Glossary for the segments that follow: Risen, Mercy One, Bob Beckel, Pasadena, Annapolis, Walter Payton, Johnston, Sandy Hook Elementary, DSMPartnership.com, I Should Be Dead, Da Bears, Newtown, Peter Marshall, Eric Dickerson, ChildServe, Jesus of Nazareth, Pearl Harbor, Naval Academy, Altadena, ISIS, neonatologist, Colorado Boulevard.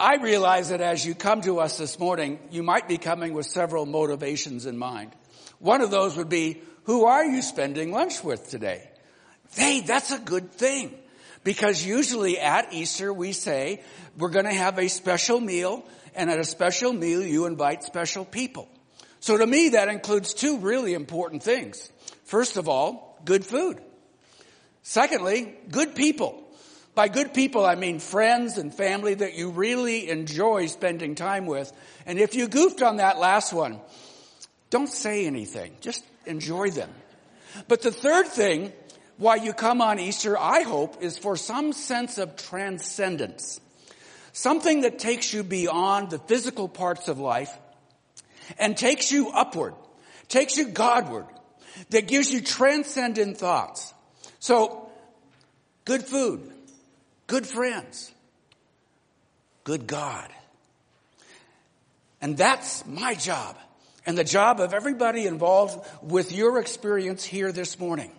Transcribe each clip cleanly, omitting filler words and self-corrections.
I realize that as you come to us this morning, you might be coming with several motivations in mind. One of those would be, who are you spending lunch with today? Hey, that's a good thing. Because usually at Easter we say, we're going to have a special meal, and at a special meal you invite special people. So to me that includes two really important things. First of all, good food. Secondly, good people. By good people, I mean friends and family that you really enjoy spending time with. And if you goofed on that last one, don't say anything. Just enjoy them. But the third thing why you come on Easter, I hope, is for some sense of transcendence. Something that takes you beyond the physical parts of life and takes you upward, takes you Godward, that gives you transcendent thoughts. So, good food. Good friends, good God. And that's my job and the job of everybody involved with your experience here this morning.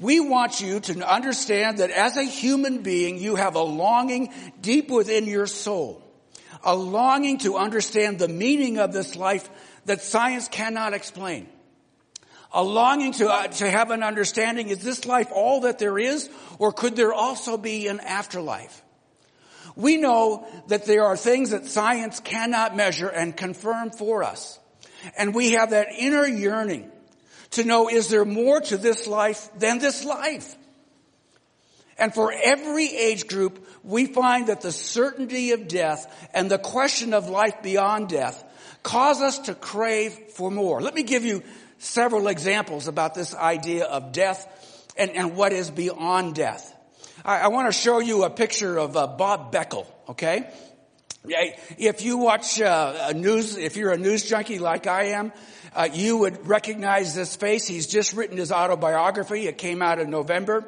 We want you to understand that as a human being, you have a longing deep within your soul, a longing to understand the meaning of this life that science cannot explain. A longing to have an understanding, is this life all that there is, or could there also be an afterlife? We know that there are things that science cannot measure and confirm for us. And we have that inner yearning to know, is there more to this life than this life? And for every age group, we find that the certainty of death and the question of life beyond death cause us to crave for more. Let me give you several examples about this idea of death and what is beyond death. I want to show you a picture of Bob Beckel, okay? If you watch if you're a news junkie like I am, you would recognize this face. He's just written his autobiography. It came out in November.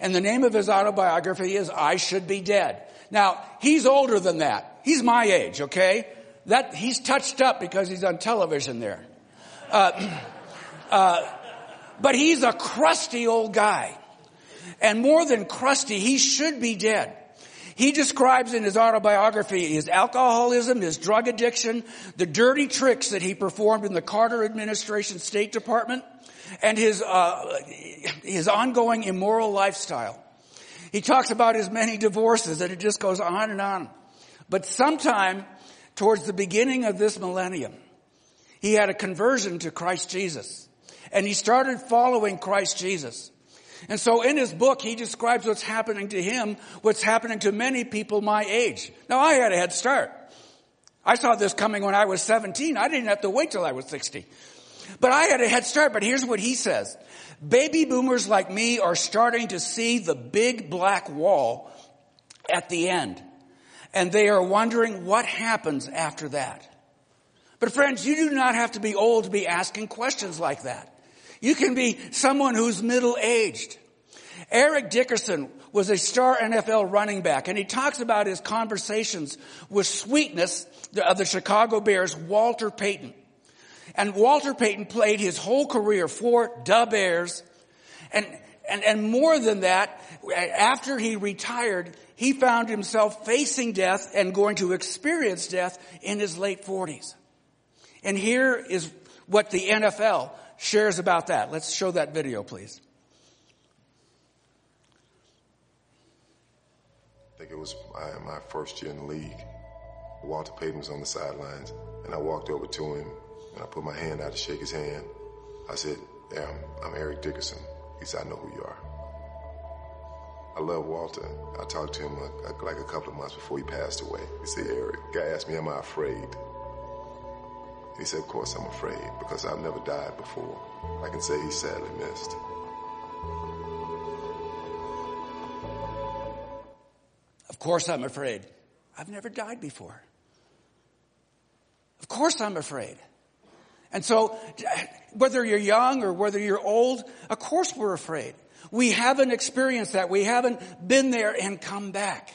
And the name of his autobiography is I Should Be Dead. Now, he's older than that. He's my age, okay? That he's touched up because he's on television there. But he's a crusty old guy. And more than crusty, he should be dead. He describes in his autobiography his alcoholism, his drug addiction, the dirty tricks that he performed in the Carter administration State Department, and his ongoing immoral lifestyle. He talks about his many divorces, and it just goes on and on. But sometime towards the beginning of this millennium, he had a conversion to Christ Jesus, and he started following Christ Jesus. And so in his book, he describes what's happening to him, what's happening to many people my age. Now, I had a head start. I saw this coming when I was 17. I didn't have to wait till I was 60. But I had a head start. But here's what he says. Baby boomers like me are starting to see the big black wall at the end, and they are wondering what happens after that. But friends, you do not have to be old to be asking questions like that. You can be someone who's middle-aged. Eric Dickerson was a star NFL running back, and he talks about his conversations with Sweetness of the Chicago Bears, Walter Payton. And Walter Payton played his whole career for Da Bears. And more than that, after he retired, he found himself facing death and going to experience death in his late 40s. And here is what the NFL shares about that. Let's show that video, please. I think it was my first year in the league. Walter Payton was on the sidelines, and I walked over to him, and I put my hand out to shake his hand. I said, I'm Eric Dickerson. He said, I know who you are. I love Walter. I talked to him like a couple of months before he passed away. He said, Eric, guy asked me, am I afraid? He said, of course I'm afraid, because I've never died before. I can say he sadly missed. Of course I'm afraid. I've never died before. Of course I'm afraid. And so, whether you're young or whether you're old, of course we're afraid. We haven't experienced that. We haven't been there and come back.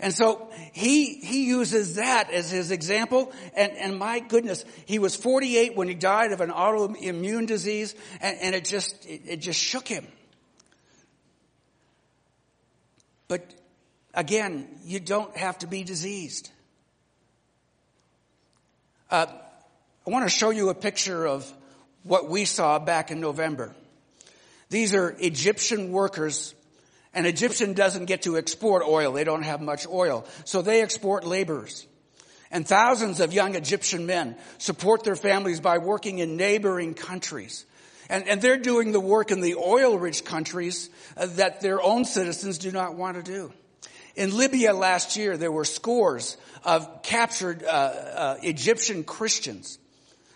And so he uses that as his example. And my goodness, he was 48 when he died of an autoimmune disease, and it just shook him. But Again, you don't have to be diseased. I want to show you a picture of what we saw back in November. These are Egyptian workers, and Egyptian doesn't get to export oil. They don't have much oil. So they export laborers. And thousands of young Egyptian men support their families by working in neighboring countries. And they're doing the work in the oil-rich countries that their own citizens do not want to do. In Libya last year, there were scores of captured Egyptian Christians,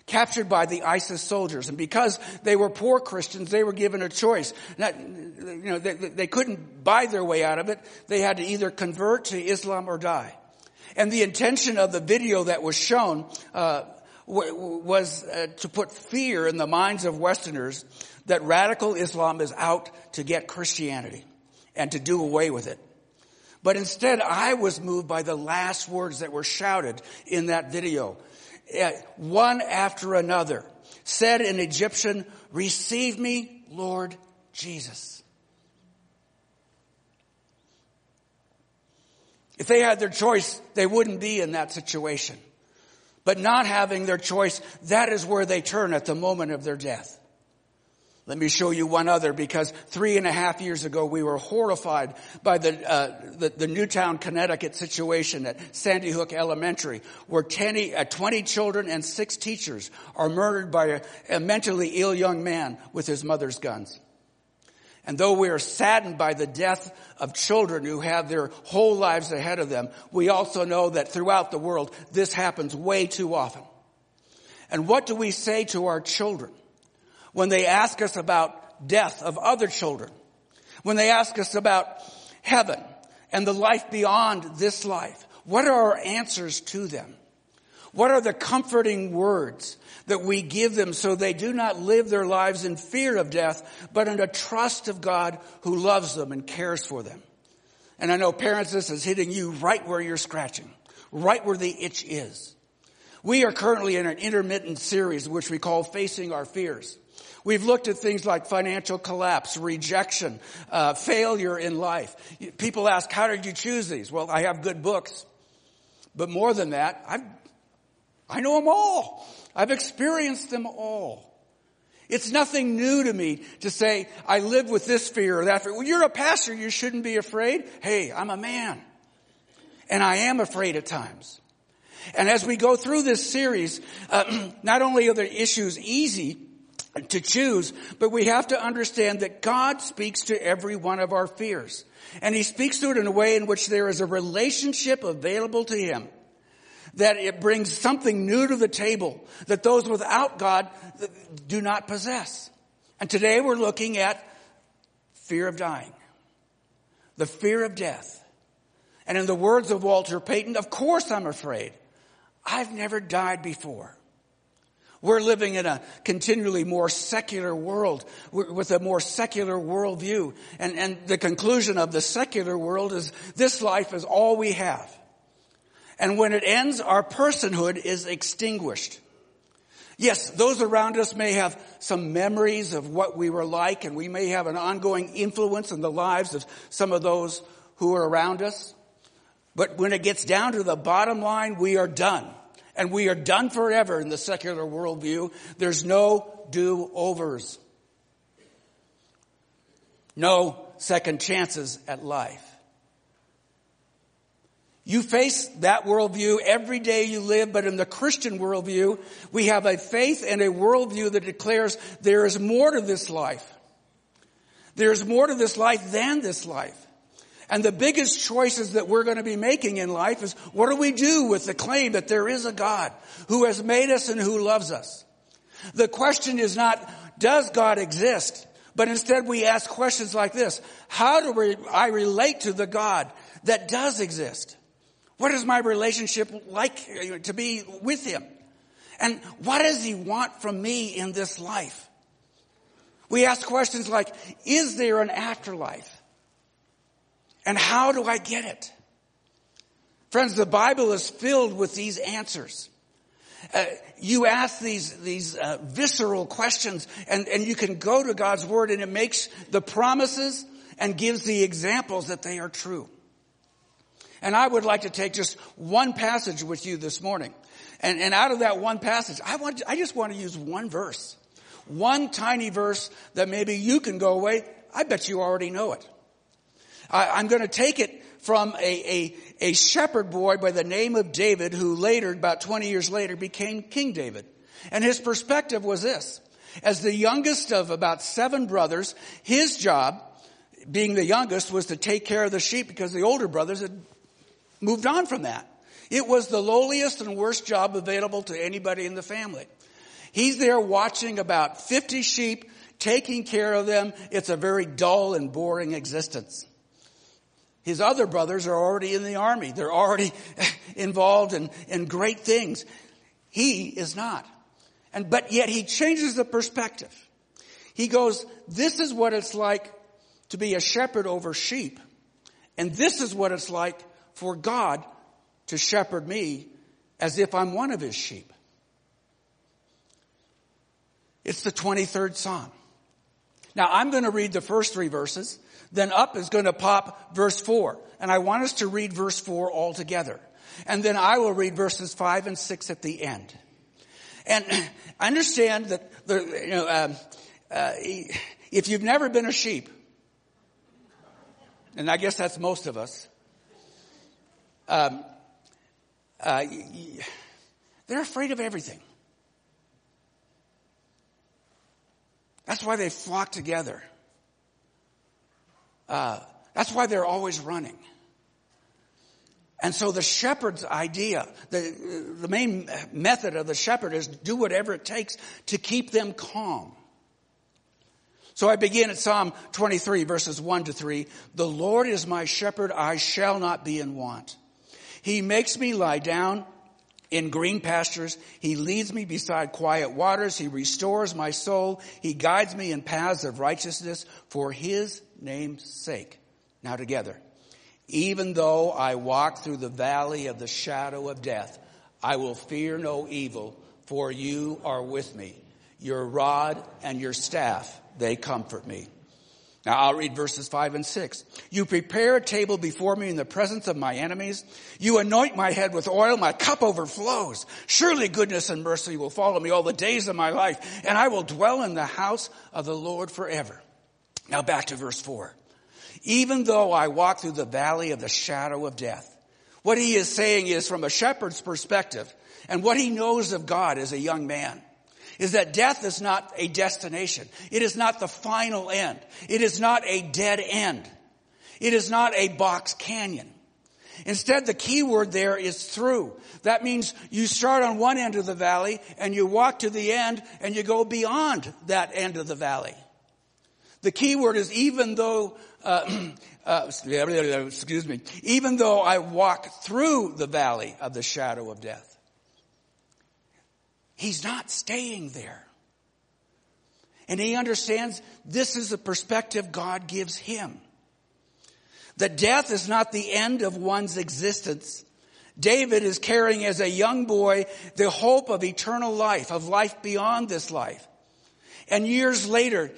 captured by the ISIS soldiers. And because they were poor Christians, they were given a choice. They couldn't buy their way out of it. They had to either convert to Islam or die. And the intention of the video that was shown was to put fear in the minds of Westerners that radical Islam is out to get Christianity and to do away with it. But instead, I was moved by the last words that were shouted in that video. One after another said in Egyptian, "Receive me, Lord Jesus." If they had their choice, they wouldn't be in that situation. But not having their choice, that is where they turn at the moment of their death. Let me show you one other, because 3.5 years ago we were horrified by the Newtown, Connecticut situation at Sandy Hook Elementary, where 20 children and 6 teachers are murdered by a mentally ill young man with his mother's guns. And though we are saddened by the death of children who have their whole lives ahead of them, we also know that throughout the world this happens way too often. And what do we say to our children when they ask us about death of other children? When they ask us about heaven and the life beyond this life, what are our answers to them? What are the comforting words that we give them so they do not live their lives in fear of death, but in a trust of God who loves them and cares for them? And I know, parents, this is hitting you right where you're scratching, right where the itch is. We are currently in an intermittent series which we call Facing Our Fears. We've looked at things like financial collapse, rejection, failure in life. People ask, how did you choose these? Well, I have good books. But more than that, I know them all. I've experienced them all. It's nothing new to me to say, I live with this fear or that fear. Well, you're a pastor. You shouldn't be afraid. Hey, I'm a man. And I am afraid at times. And as we go through this series, not only are the issues easy to choose, but we have to understand that God speaks to every one of our fears. And he speaks to it in a way in which there is a relationship available to him, that it brings something new to the table that those without God do not possess. And today we're looking at fear of dying, the fear of death. And in the words of Walter Payton, of course I'm afraid. I've never died before. We're living in a continually more secular world with a more secular worldview. And the conclusion of the secular world is this life is all we have. And when it ends, our personhood is extinguished. Yes, those around us may have some memories of what we were like, and we may have an ongoing influence in the lives of some of those who are around us. But when it gets down to the bottom line, we are done. And we are done forever in the secular worldview. There's no do-overs. No second chances at life. You face that worldview every day you live, but in the Christian worldview, we have a faith and a worldview that declares there is more to this life. There is more to this life than this life. And the biggest choices that we're going to be making in life is, what do we do with the claim that there is a God who has made us and who loves us? The question is not, does God exist? But instead we ask questions like this. How do I relate to the God that does exist? What is my relationship like to be with him? And what does he want from me in this life? We ask questions like, is there an afterlife? And how do I get it? Friends, the Bible is filled with these answers. You ask these visceral questions, and you can go to God's Word, and it makes the promises and gives the examples that they are true. And I would like to take just one passage with you this morning. And out of that one passage, I just want to use one verse. One tiny verse that maybe you can go away. I bet you already know it. I'm going to take it from a shepherd boy by the name of David, who later, about 20 years later, became King David. And his perspective was this. As the youngest of about 7 brothers, his job, being the youngest, was to take care of the sheep because the older brothers had moved on from that. It was the lowliest and worst job available to anybody in the family. He's there watching about 50 sheep, taking care of them. It's a very dull and boring existence. His other brothers are already in the army. They're already involved in great things. He is not. But yet he changes the perspective. He goes, this is what it's like to be a shepherd over sheep. And this is what it's like for God to shepherd me as if I'm one of his sheep. It's the 23rd Psalm. Now, I'm going to read the first 3 verses. Then up is going to pop verse 4. And I want us to read verse 4 all together. And then I will read verses 5 and 6 at the end. And I understand that if you've never been a sheep, and I guess that's most of us, they're afraid of everything. That's why they flock together. That's why they're always running. And so the shepherd's idea, the main method of the shepherd is do whatever it takes to keep them calm. So I begin at Psalm 23, verses 1 to 3. The Lord is my shepherd, I shall not be in want. He makes me lie down in green pastures. He leads me beside quiet waters. He restores my soul. He guides me in paths of righteousness for his name's sake. Now together. Even though I walk through the valley of the shadow of death, I will fear no evil, for you are with me. Your rod and your staff, they comfort me. Now I'll read verses 5 and 6. You prepare a table before me in the presence of my enemies. You anoint my head with oil. My cup overflows. Surely goodness and mercy will follow me all the days of my life, and I will dwell in the house of the Lord forever. Now back to verse 4. Even though I walk through the valley of the shadow of death. What he is saying is, from a shepherd's perspective, and what he knows of God as a young man, is that death is not a destination. It is not the final end. It is not a dead end. It is not a box canyon. Instead, the key word there is through. That means you start on one end of the valley, and you walk to the end, and you go beyond that end of the valley. The key word is even though, even though I walk through the valley of the shadow of death. He's not staying there. And he understands this is the perspective God gives him. That death is not the end of one's existence. David is carrying as a young boy the hope of eternal life, of life beyond this life. And years later,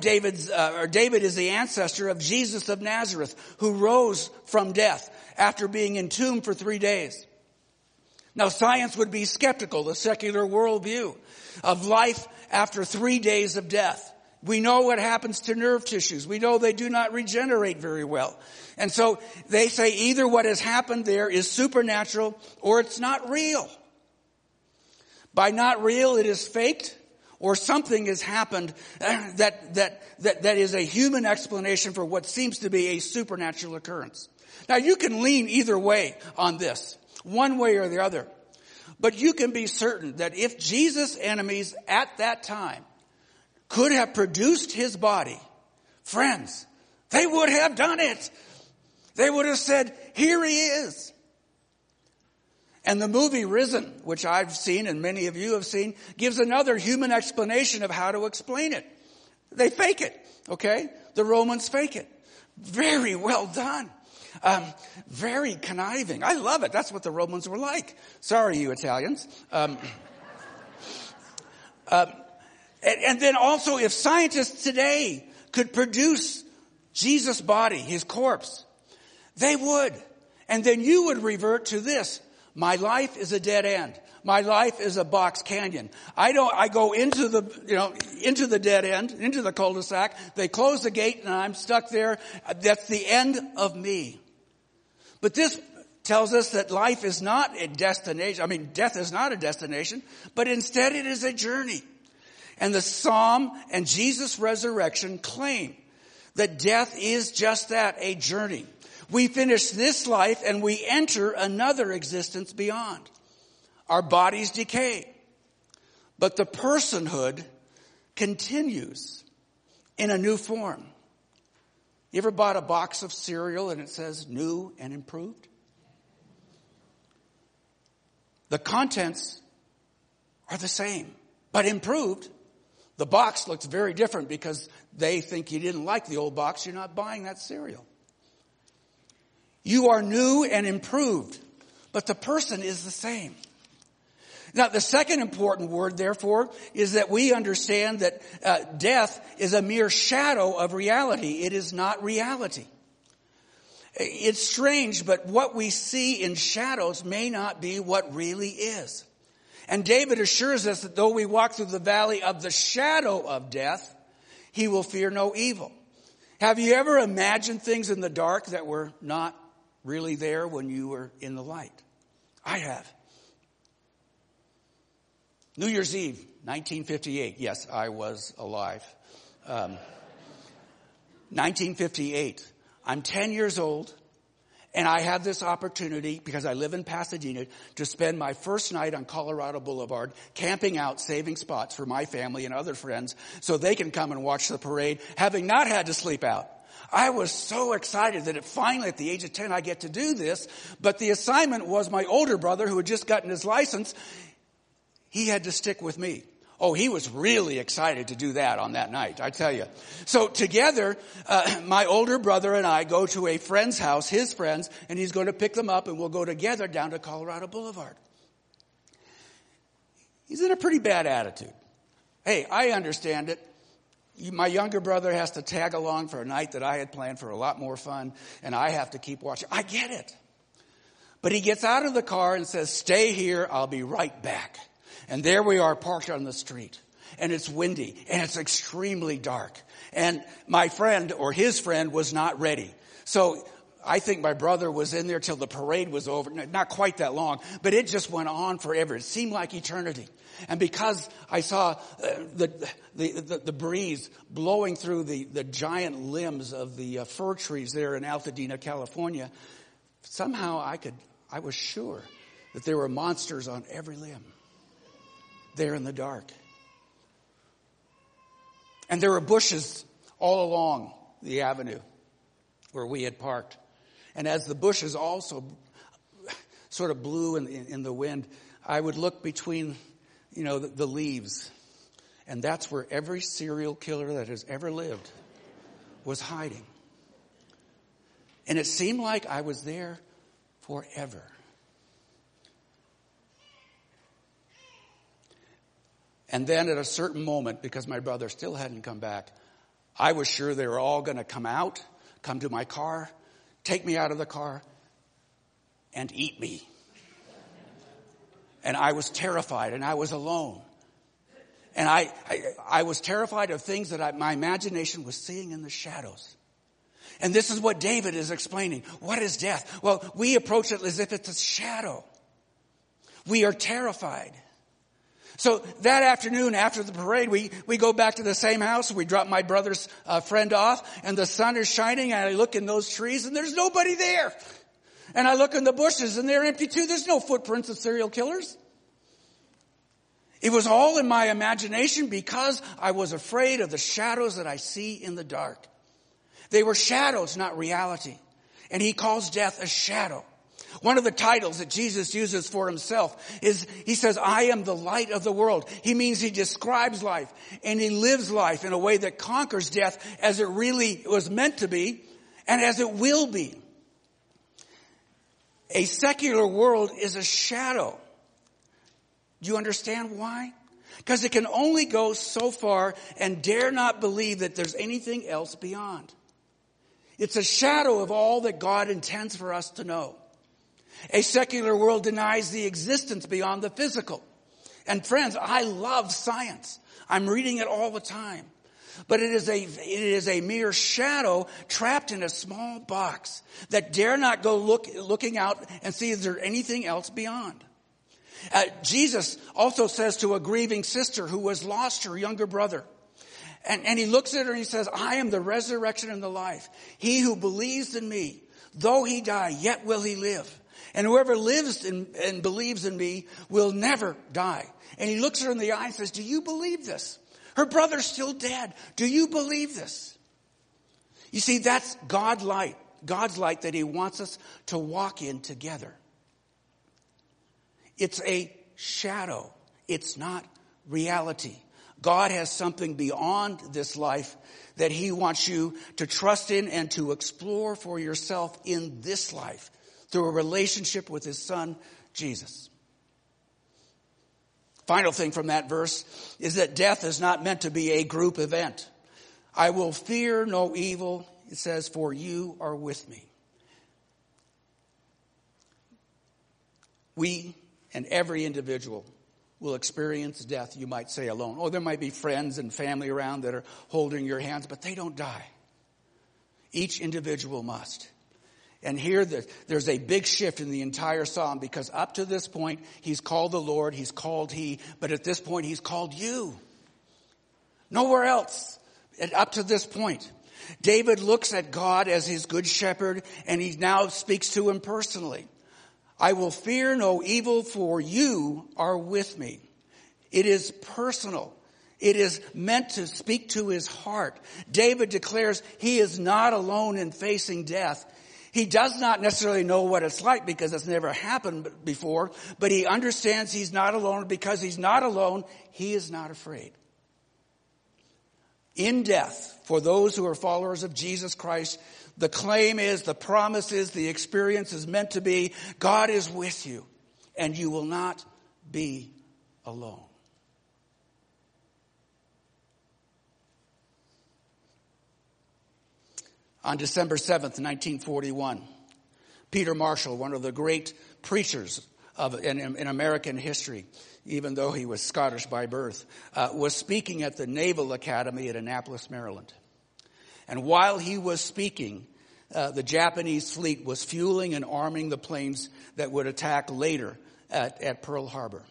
David is the ancestor of Jesus of Nazareth, who rose from death after being entombed for 3 days. Now, science would be skeptical, the secular worldview, of life after 3 days of death. We know what happens to nerve tissues. We know they do not regenerate very well. And so they say either what has happened there is supernatural or it's not real. By not real, it is faked. Or something has happened that is a human explanation for what seems to be a supernatural occurrence. Now, you can lean either way on this, one way or the other. But you can be certain that if Jesus' enemies at that time could have produced his body, friends, they would have done it. They would have said, here he is. And the movie Risen, which I've seen and many of you have seen, gives another human explanation of how to explain it. They fake it, okay? The Romans fake it. Very well done. Very conniving. I love it. That's what the Romans were like. Sorry, you Italians. And then also, if scientists today could produce Jesus' body, his corpse, they would. And then you would revert to this. My life is a dead end. My life is a box canyon. I go into the dead end, into the cul-de-sac. They close the gate and I'm stuck there. That's the end of me. But this tells us that life is not a destination. I mean, death is not a destination, but instead it is a journey. And the Psalm and Jesus' resurrection claim that death is just that, a journey. We finish this life and we enter another existence beyond. Our bodies decay, but the personhood continues in a new form. You ever bought a box of cereal and it says new and improved? The contents are the same, but improved. The box looks very different because they think you didn't like the old box. You're not buying that cereal. You are new and improved, but the person is the same. Now, the second important word, therefore, is that we understand that death is a mere shadow of reality. It is not reality. It's strange, but what we see in shadows may not be what really is. And David assures us that though we walk through the valley of the shadow of death, he will fear no evil. Have you ever imagined things in the dark that were not really there when you were in the light? I have. New Year's Eve, 1958. Yes, I was alive. 1958. I'm 10 years old, and I had this opportunity, because I live in Pasadena, to spend my first night on Colorado Boulevard, camping out, saving spots for my family and other friends so they can come and watch the parade, having not had to sleep out. I was so excited that finally at the age of 10 I get to do this, but the assignment was my older brother, who had just gotten his license, he had to stick with me. Oh, he was really excited to do that on that night, I tell you. So together, my older brother and I go to a friend's house, his friends, and he's going to pick them up, and we'll go together down to Colorado Boulevard. He's in a pretty bad attitude. Hey, I understand it. My younger brother has to tag along for a night that I had planned for a lot more fun, and I have to keep watching. I get it. But he gets out of the car and says, "Stay here, I'll be right back." And there we are parked on the street, and it's windy, and it's extremely dark. And my friend, or his friend, was not ready. So I think my brother was in there till the parade was over. Not quite that long, but it just went on forever. It seemed like eternity. And because I saw the breeze blowing through the giant limbs of the fir trees there in Altadena, California, somehow I was sure that there were monsters on every limb. There in the dark. And there were bushes all along the avenue where we had parked. And as the bushes also sort of blew in the wind, I would look between, the leaves. And that's where every serial killer that has ever lived was hiding. And it seemed like I was there forever. And then at a certain moment, because my brother still hadn't come back, I was sure they were all going to come out, come to my car, take me out of the car, and eat me. And I was terrified, and I was alone. And I was terrified of things that my imagination was seeing in the shadows. And this is what David is explaining. What is death? Well, we approach it as if it's a shadow. We are terrified. So that afternoon after the parade, we go back to the same house. We drop my brother's friend off, and the sun is shining, and I look in those trees, and there's nobody there. And I look in the bushes, and they're empty too. There's no footprints of serial killers. It was all in my imagination because I was afraid of the shadows that I see in the dark. They were shadows, not reality. And he calls death a shadow. One of the titles that Jesus uses for himself is, he says, I am the light of the world. He means he describes life and he lives life in a way that conquers death as it really was meant to be and as it will be. A secular world is a shadow. Do you understand why? Because it can only go so far and dare not believe that there's anything else beyond. It's a shadow of all that God intends for us to know. A secular world denies the existence beyond the physical. And friends, I love science. I'm reading it all the time. But it is a mere shadow trapped in a small box that dare not go looking out and see if there's anything else beyond. Jesus also says to a grieving sister who was lost her younger brother. And he looks at her and he says, I am the resurrection and the life. He who believes in me, though he die, yet will he live. And whoever lives and believes in me will never die. And he looks her in the eye and says, do you believe this? Her brother's still dead. Do you believe this? You see, that's God's light that he wants us to walk in together. It's a shadow. It's not reality. God has something beyond this life that he wants you to trust in and to explore for yourself in this life through a relationship with his son, Jesus. Final thing from that verse is that death is not meant to be a group event. I will fear no evil, it says, for you are with me. We and every individual will experience death, you might say, alone. Oh, there might be friends and family around that are holding your hands, but they don't die. Each individual must. And here there's a big shift in the entire psalm, because up to this point, he's called the Lord, he's called he, but at this point, he's called you. Nowhere else. And up to this point, David looks at God as his good shepherd, and he now speaks to him personally. I will fear no evil, for you are with me. It is personal. It is meant to speak to his heart. David declares he is not alone in facing death. He does not necessarily know what it's like because it's never happened before, but he understands he's not alone. Because he's not alone, he is not afraid. In death, for those who are followers of Jesus Christ, the claim is, the promise is, the experience is meant to be, God is with you, and you will not be alone. On December 7th, 1941, Peter Marshall, one of the great preachers in American history, even though he was Scottish by birth, was speaking at the Naval Academy at Annapolis, Maryland. And while he was speaking, the Japanese fleet was fueling and arming the planes that would attack later at Pearl Harbor.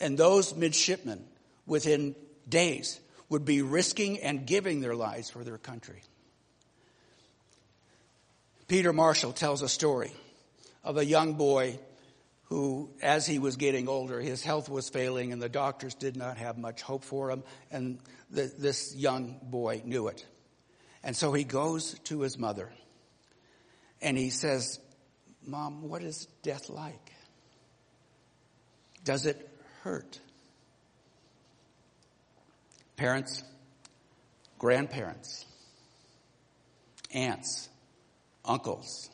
And those midshipmen, within days, would be risking and giving their lives for their country. Peter Marshall tells a story of a young boy who, as he was getting older, his health was failing and the doctors did not have much hope for him, and this young boy knew it. And so he goes to his mother and he says, Mom, what is death like? Does it hurt? Parents, grandparents, aunts, uncles,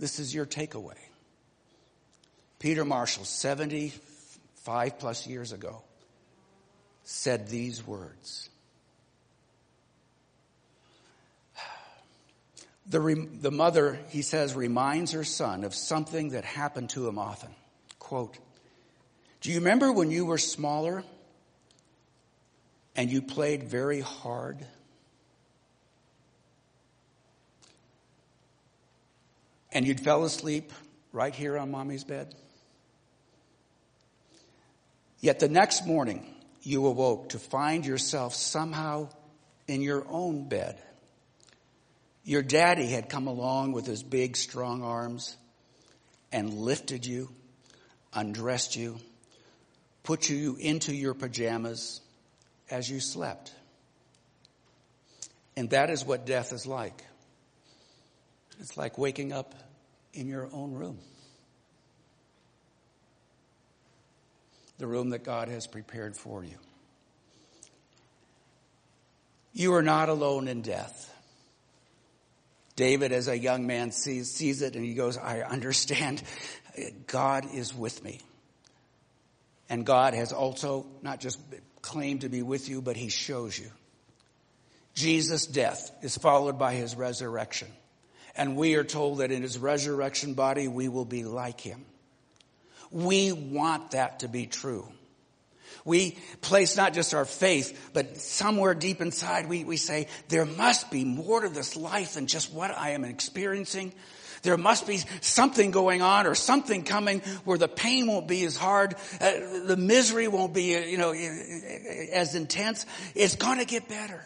this is your takeaway. Peter Marshall, 75 plus years ago, said these words. The mother, he says, reminds her son of something that happened to him often. Quote, do you remember when you were smaller and you played very hard? And you'd fell asleep right here on Mommy's bed. Yet the next morning, you awoke to find yourself somehow in your own bed. Your daddy had come along with his big, strong arms and lifted you, undressed you, put you into your pajamas as you slept. And that is what death is like. It's like waking up in your own room. The room that God has prepared for you. You are not alone in death. David, as a young man, sees it and he goes, I understand. God is with me. And God has also not just claimed to be with you, but he shows you. Jesus' death is followed by his resurrection. And we are told that in his resurrection body, we will be like him. We want that to be true. We place not just our faith, but somewhere deep inside we say, there must be more to this life than just what I am experiencing. There must be something going on or something coming where the pain won't be as hard, the misery won't be, as intense. It's going to get better.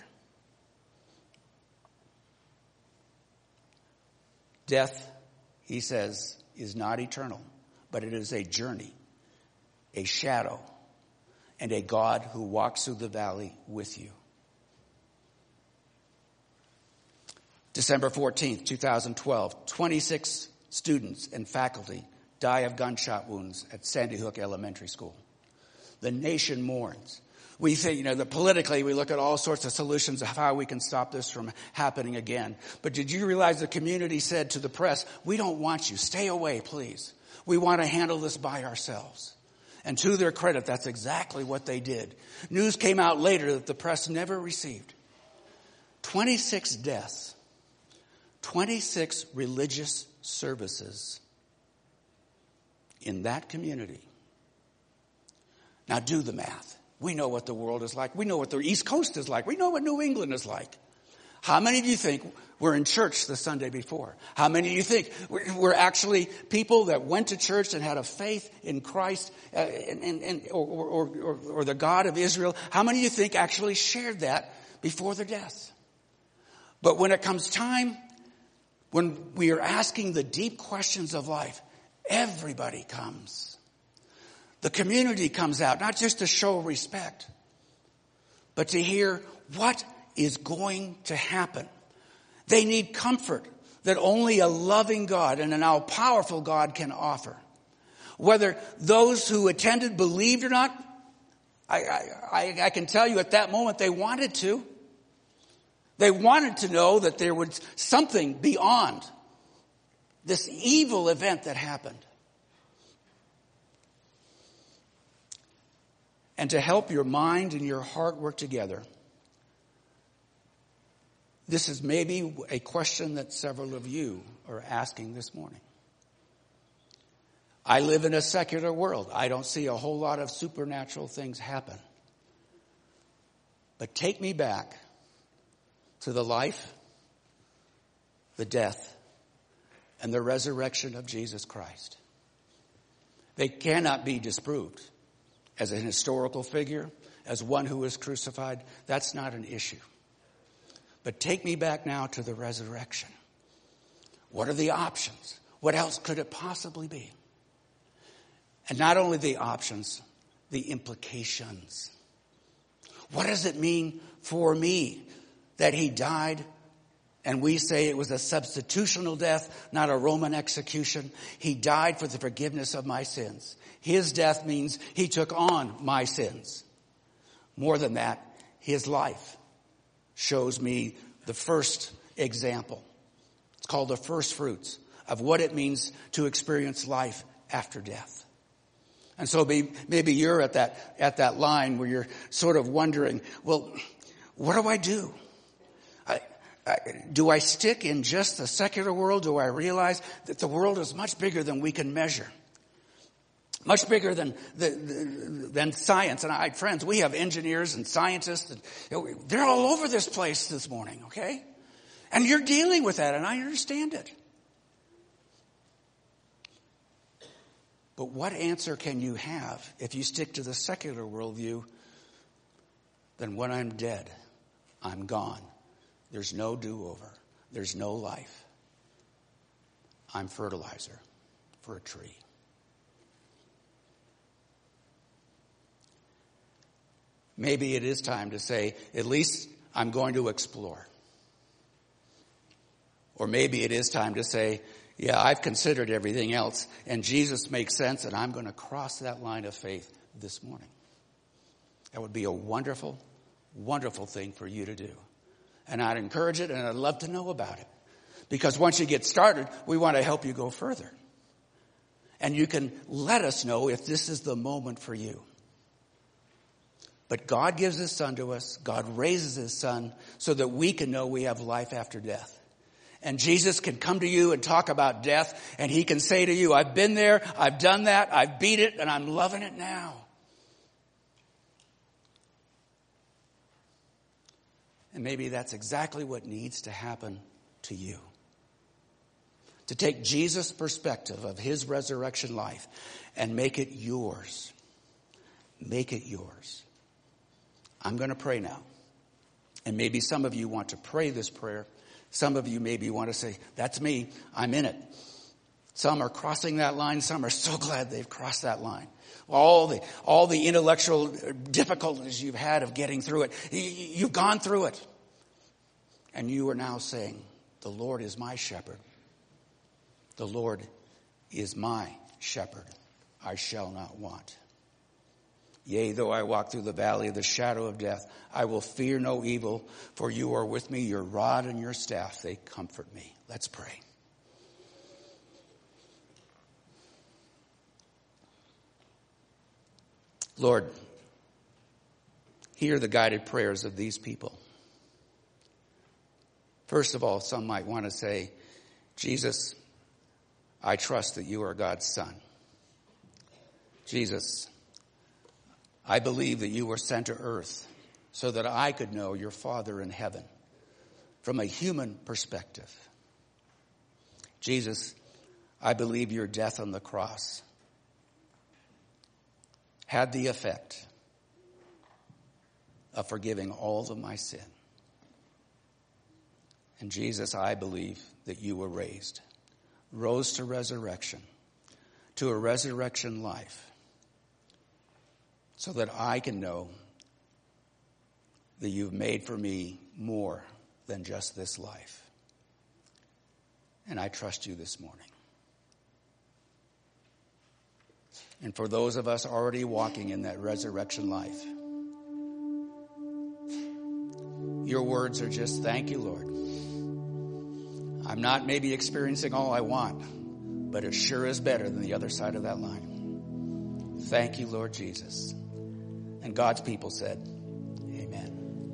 Death, he says, is not eternal, but it is a journey, a shadow, and a God who walks through the valley with you. December 14th, 2012, 26 students and faculty die of gunshot wounds at Sandy Hook Elementary School. The nation mourns. We think, politically we look at all sorts of solutions of how we can stop this from happening again. But did you realize the community said to the press, we don't want you. Stay away, please. We want to handle this by ourselves. And to their credit, that's exactly what they did. News came out later that the press never received. 26 deaths, 26 religious services in that community. Now do the math. We know what the world is like. We know what the East Coast is like. We know what New England is like. How many do you think were in church the Sunday before? How many do you think were actually people that went to church and had a faith in Christ or the God of Israel? How many do you think actually shared that before their death? But when it comes time, when we are asking the deep questions of life, everybody comes. The community comes out, not just to show respect, but to hear what is going to happen. They need comfort that only a loving God and an all-powerful God can offer. Whether those who attended believed or not, I can tell you at that moment they wanted to. They wanted to know that there was something beyond this evil event that happened. And to help your mind and your heart work together, this is maybe a question that several of you are asking this morning. I live in a secular world. I don't see a whole lot of supernatural things happen. But take me back to the life, the death, and the resurrection of Jesus Christ. They cannot be disproved. As a historical figure, as one who was crucified, that's not an issue. But take me back now to the resurrection. What are the options? What else could it possibly be? And not only the options, the implications. What does it mean for me that he died? And we say it was a substitutional death, not a Roman execution. He died for the forgiveness of my sins. His death means he took on my sins. More than that, his life shows me the first example. It's called the first fruits of what it means to experience life after death. And so maybe you're at that line where you're sort of wondering, well, what do I do? Do I stick in just the secular world? Do I realize that the world is much bigger than we can measure? Much bigger than science. And friends, we have engineers and scientists. And they're all over this place this morning, okay? And you're dealing with that, and I understand it. But what answer can you have if you stick to the secular worldview? Then when I'm dead, I'm gone. There's no do-over. There's no life. I'm fertilizer for a tree. Maybe it is time to say, at least I'm going to explore. Or maybe it is time to say, yeah, I've considered everything else, and Jesus makes sense, and I'm going to cross that line of faith this morning. That would be a wonderful, wonderful thing for you to do. And I'd encourage it, and I'd love to know about it. Because once you get started, we want to help you go further. And you can let us know if this is the moment for you. But God gives his son to us. God raises his son so that we can know we have life after death. And Jesus can come to you and talk about death, and he can say to you, I've been there, I've done that, I've beat it, and I'm loving it now. And maybe that's exactly what needs to happen to you. To take Jesus' perspective of his resurrection life and make it yours. Make it yours. I'm going to pray now. And maybe some of you want to pray this prayer. Some of you maybe want to say, that's me, I'm in it. Some are crossing that line. Some are so glad they've crossed that line. All the intellectual difficulties you've had of getting through it, you've gone through it. And you are now saying, the Lord is my shepherd. The Lord is my shepherd. I shall not want. Yea, though I walk through the valley of the shadow of death, I will fear no evil, for you are with me, your rod and your staff, they comfort me. Let's pray. Lord, hear the guided prayers of these people. First of all, some might want to say, Jesus, I trust that you are God's Son. Jesus, I believe that you were sent to earth so that I could know your Father in heaven from a human perspective. Jesus, I believe your death on the cross had the effect of forgiving all of my sin. And Jesus, I believe that you were raised, rose to resurrection, to a resurrection life, so that I can know that you've made for me more than just this life. And I trust you this morning. And for those of us already walking in that resurrection life, your words are just, thank you, Lord. I'm not maybe experiencing all I want, but it sure is better than the other side of that line. Thank you, Lord Jesus. And God's people said,